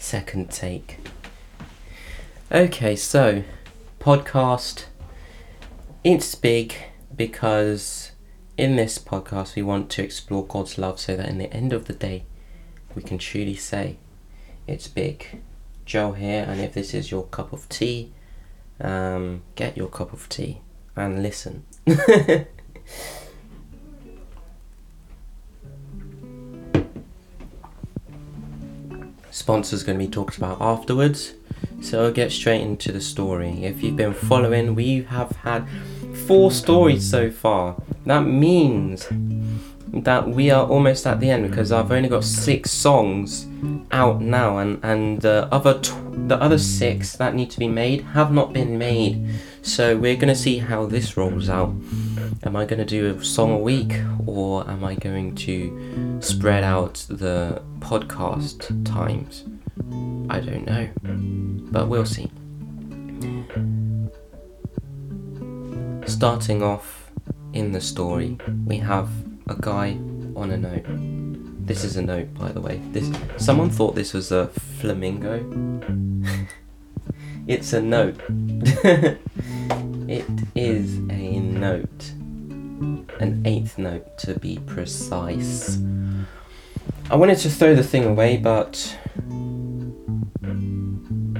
second take. Okay, so podcast, it's big because in this podcast we want to explore God's love so that in the end of the day we can truly say it's big. Joel here, and if this is your cup of tea, get your cup of tea and listen. Sponsors going to be talked about afterwards, so I'll get straight into the story. If you've been following, we have had 4 stories so far. That means that we are almost at the end because I've only got 6 songs out now, and the other 6 that need to be made have not been made. So we're going to see how this rolls out. Am I going to do a song a week, or am I going to spread out the podcast times? I don't know, but we'll see. Starting off in the story, we have a guy on a note. This is a note, by the way. Someone thought this was a flamingo. It's a note. It is a note. An 8th note, to be precise. I wanted to throw the thing away, but...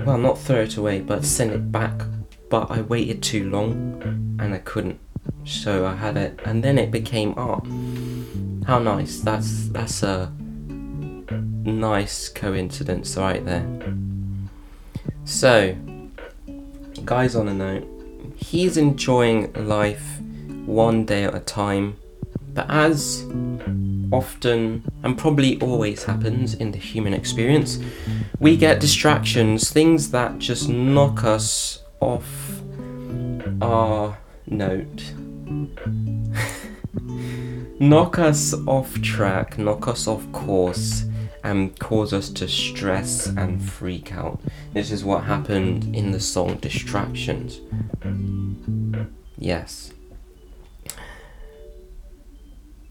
well, not throw it away, but send it back. But I waited too long, and I couldn't. So I had it, and then it became art. How nice. That's a nice coincidence right there. So, guy's on a note. He's enjoying life one day at a time, but as often and probably always happens in the human experience, we get distractions, things that just knock us off our note, knock us off track, knock us off course, and cause us to stress and freak out. This is what happened in the song Distractions. Yes.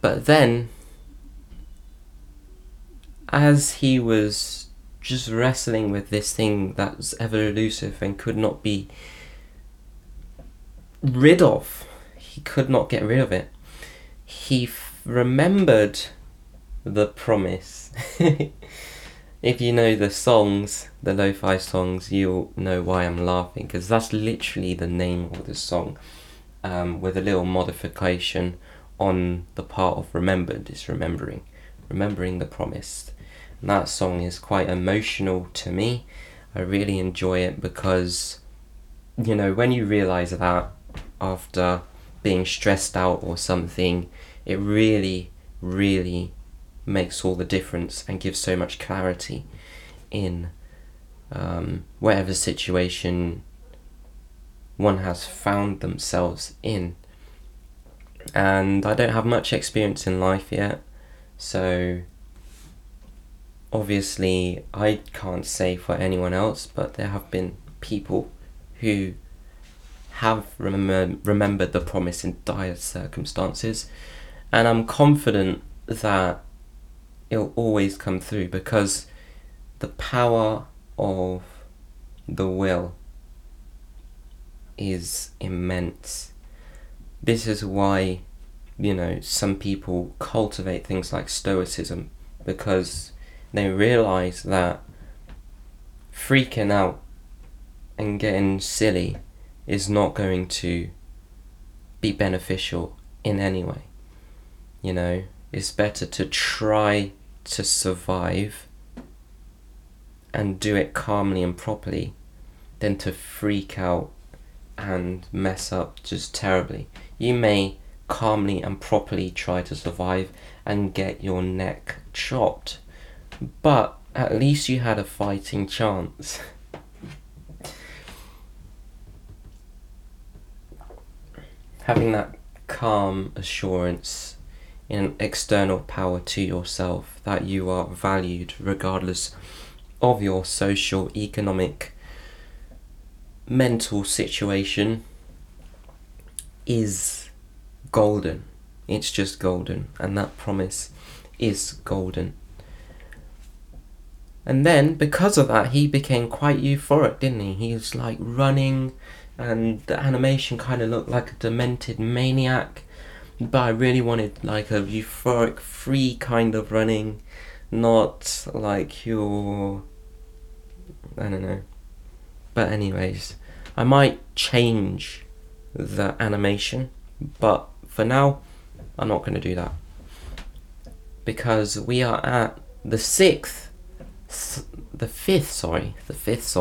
But then, as he was just wrestling with this thing that was ever elusive and could not be rid of, he could not get rid of it, he remembered the promise. If you know the songs, the lo-fi songs, you'll know why I'm laughing, because that's literally the name of the song, with a little modification on the part of remembered. It's remembering the promise. And that song is quite emotional to me. I really enjoy it because, you know, when you realise that after being stressed out or something, it really, really makes all the difference and gives so much clarity in whatever situation one has found themselves in. And I don't have much experience in life yet, so obviously I can't say for anyone else, but there have been people who have remembered the promise in dire circumstances, and I'm confident that it'll always come through because the power of the will is immense. This is why, you know, some people cultivate things like stoicism, because they realise that freaking out and getting silly is not going to be beneficial in any way. You know, it's better to try to survive and do it calmly and properly than to freak out and mess up just terribly. You may calmly and properly try to survive and get your neck chopped, but at least you had a fighting chance. Having that calm assurance in an external power to yourself that you are valued regardless of your social, economic, mental situation is golden. It's just golden, and that promise is golden. And then, because of that, he became quite euphoric, didn't he? He was, like, running, and the animation kind of looked like a demented maniac. But I really wanted, like, a euphoric, free kind of running. Not, like, your... I don't know. But anyways, I might change the animation. But for now, I'm not going to do that. Because we are at the fifth song.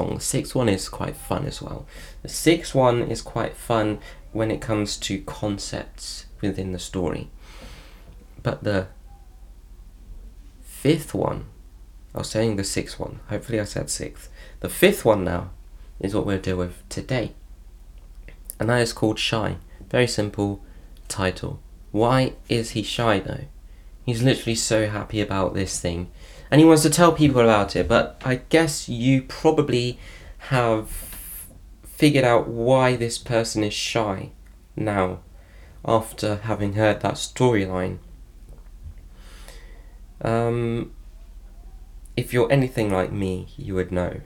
The sixth one is quite fun as well. The sixth one is quite fun when it comes to concepts within the story. But the fifth one, I was saying the sixth one, hopefully I said sixth. The fifth one now is what we'll deal with today. And that is called Shy. Very simple title. Why is he shy though? He's literally so happy about this thing. And he wants to tell people about it, but I guess you probably have figured out why this person is shy now, after having heard that storyline. If you're anything like me, you would know.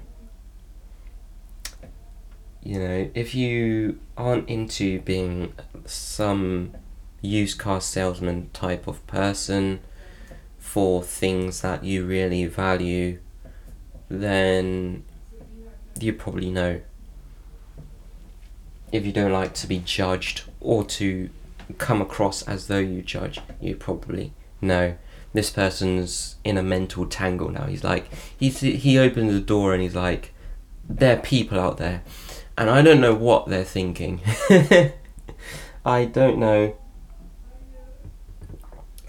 You know, if you aren't into being some used car salesman type of person, for things that you really value, then you probably know. If you don't like to be judged or to come across as though you judge, you probably know. This person's in a mental tangle now. He's like, he opens the door and he's like, there are people out there and I don't know what they're thinking. I don't know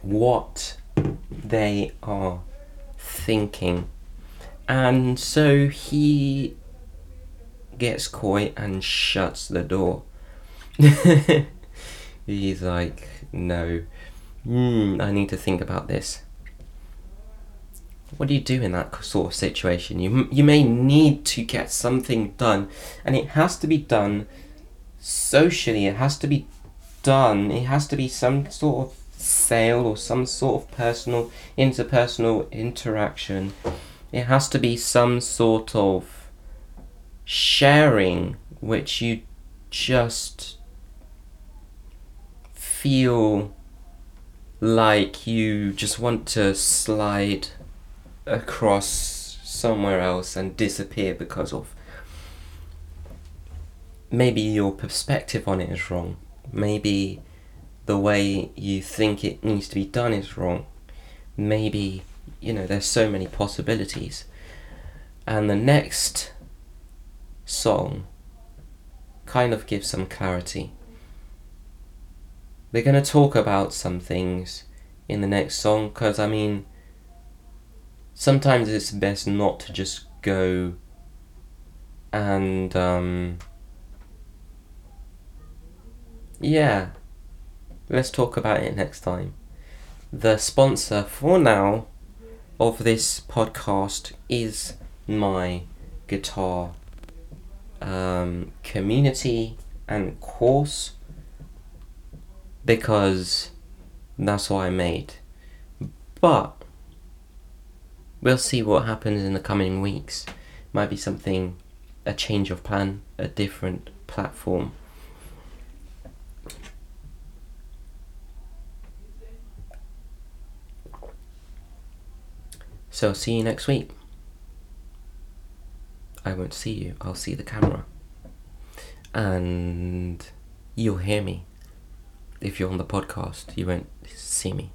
what they are thinking, and so he gets coy and shuts the door. He's like, no, I need to think about this. What do you do in that sort of situation? You may need to get something done, and it has to be done socially. It has to be done. It has to be some sort of sale or some sort of personal, interpersonal interaction. It has to be some sort of sharing which you just feel like you just want to slide across somewhere else and disappear because of. Maybe your perspective on it is wrong. Maybe the way you think it needs to be done is wrong. Maybe, you know, there's so many possibilities. And the next song kind of gives some clarity. They're going to talk about some things in the next song, because, I mean, sometimes it's best not to just go and, yeah. Let's talk about it next time. The sponsor for now of this podcast is my guitar community and course, because that's what I made. But we'll see what happens in the coming weeks. Might be something, a change of plan, a different platform. So I'll see you next week. I won't see you, I'll see the camera. And you'll hear me. If you're on the podcast, you won't see me.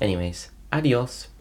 Anyways, adios.